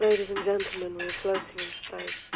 Ladies and gentlemen, we're floating in space.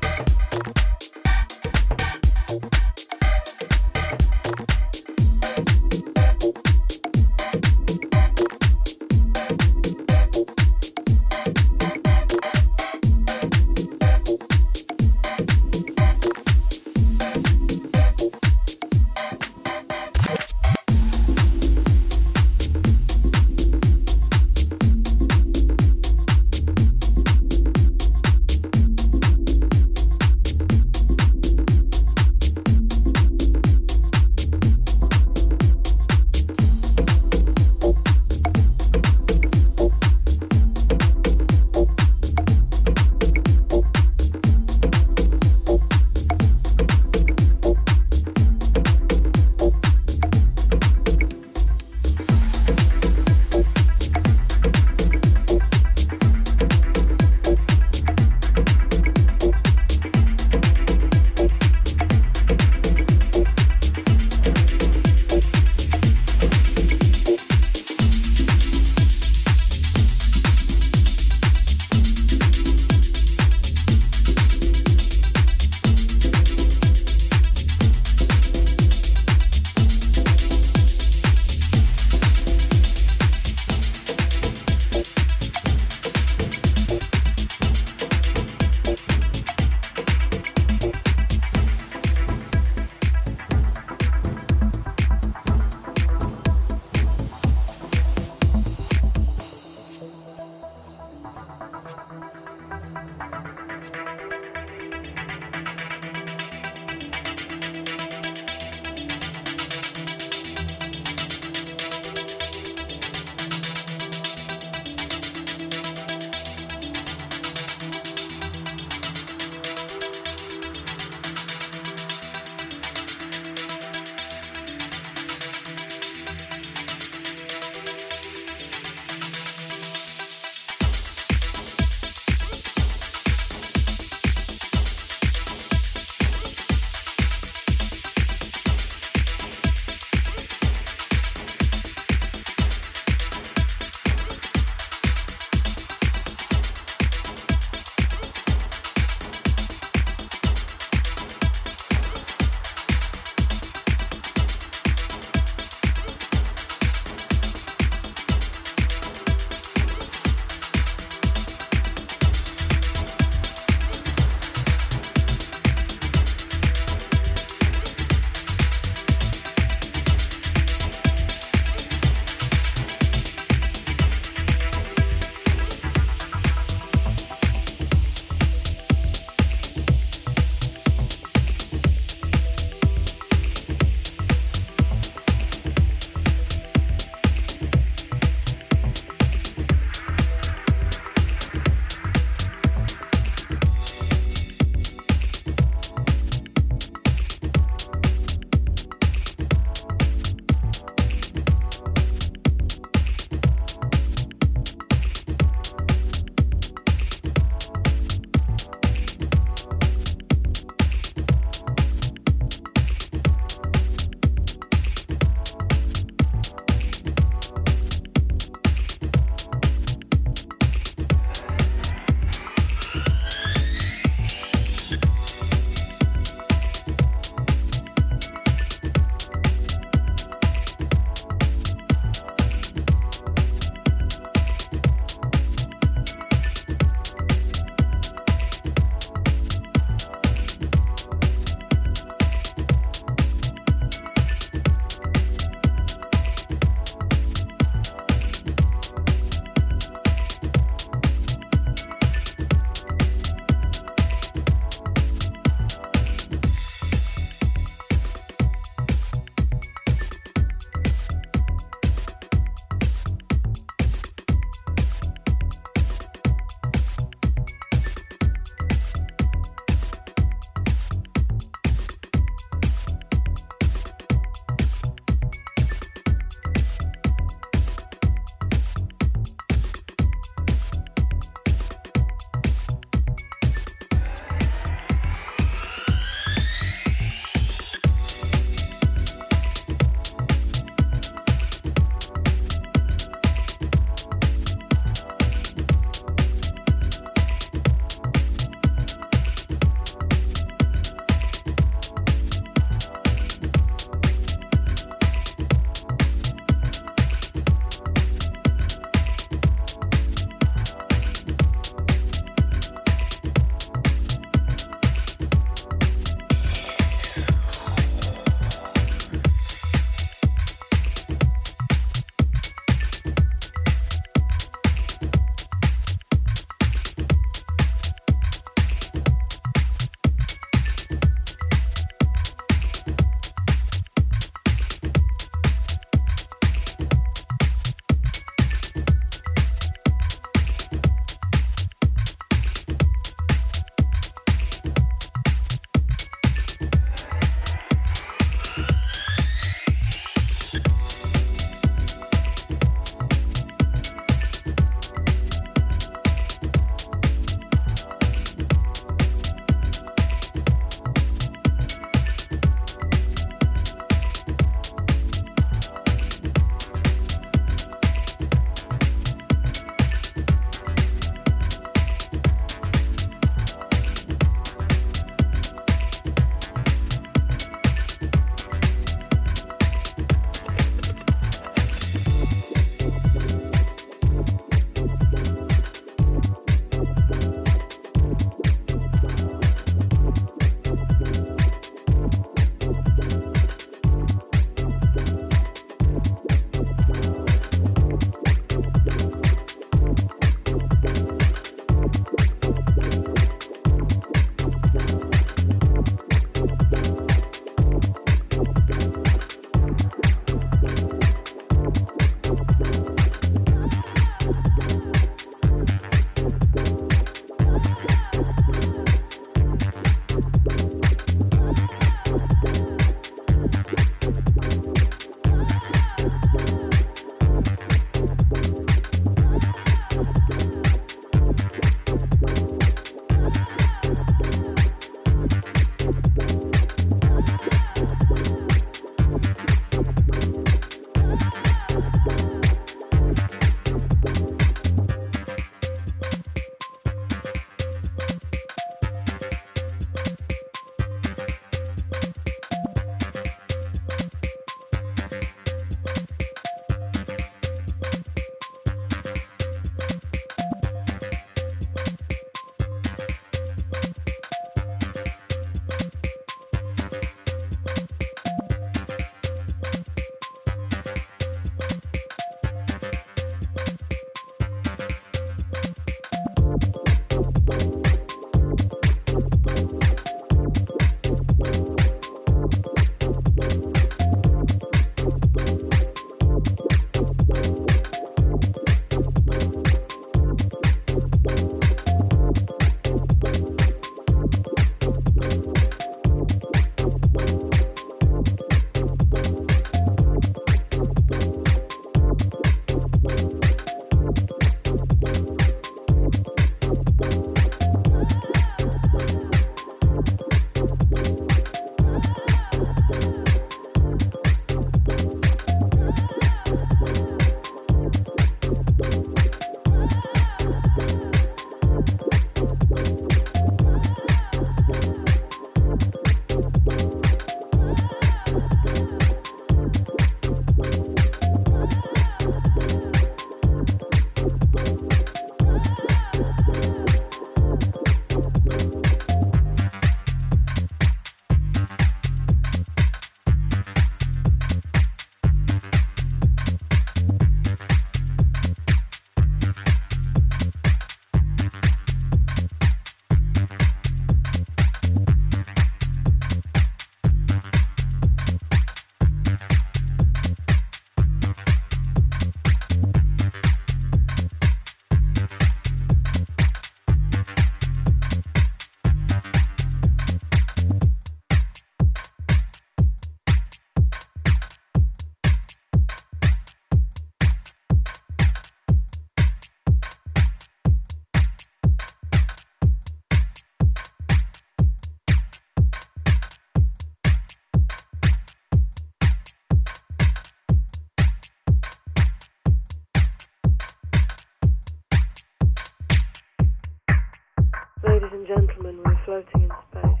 Ladies and gentlemen, we're floating in space.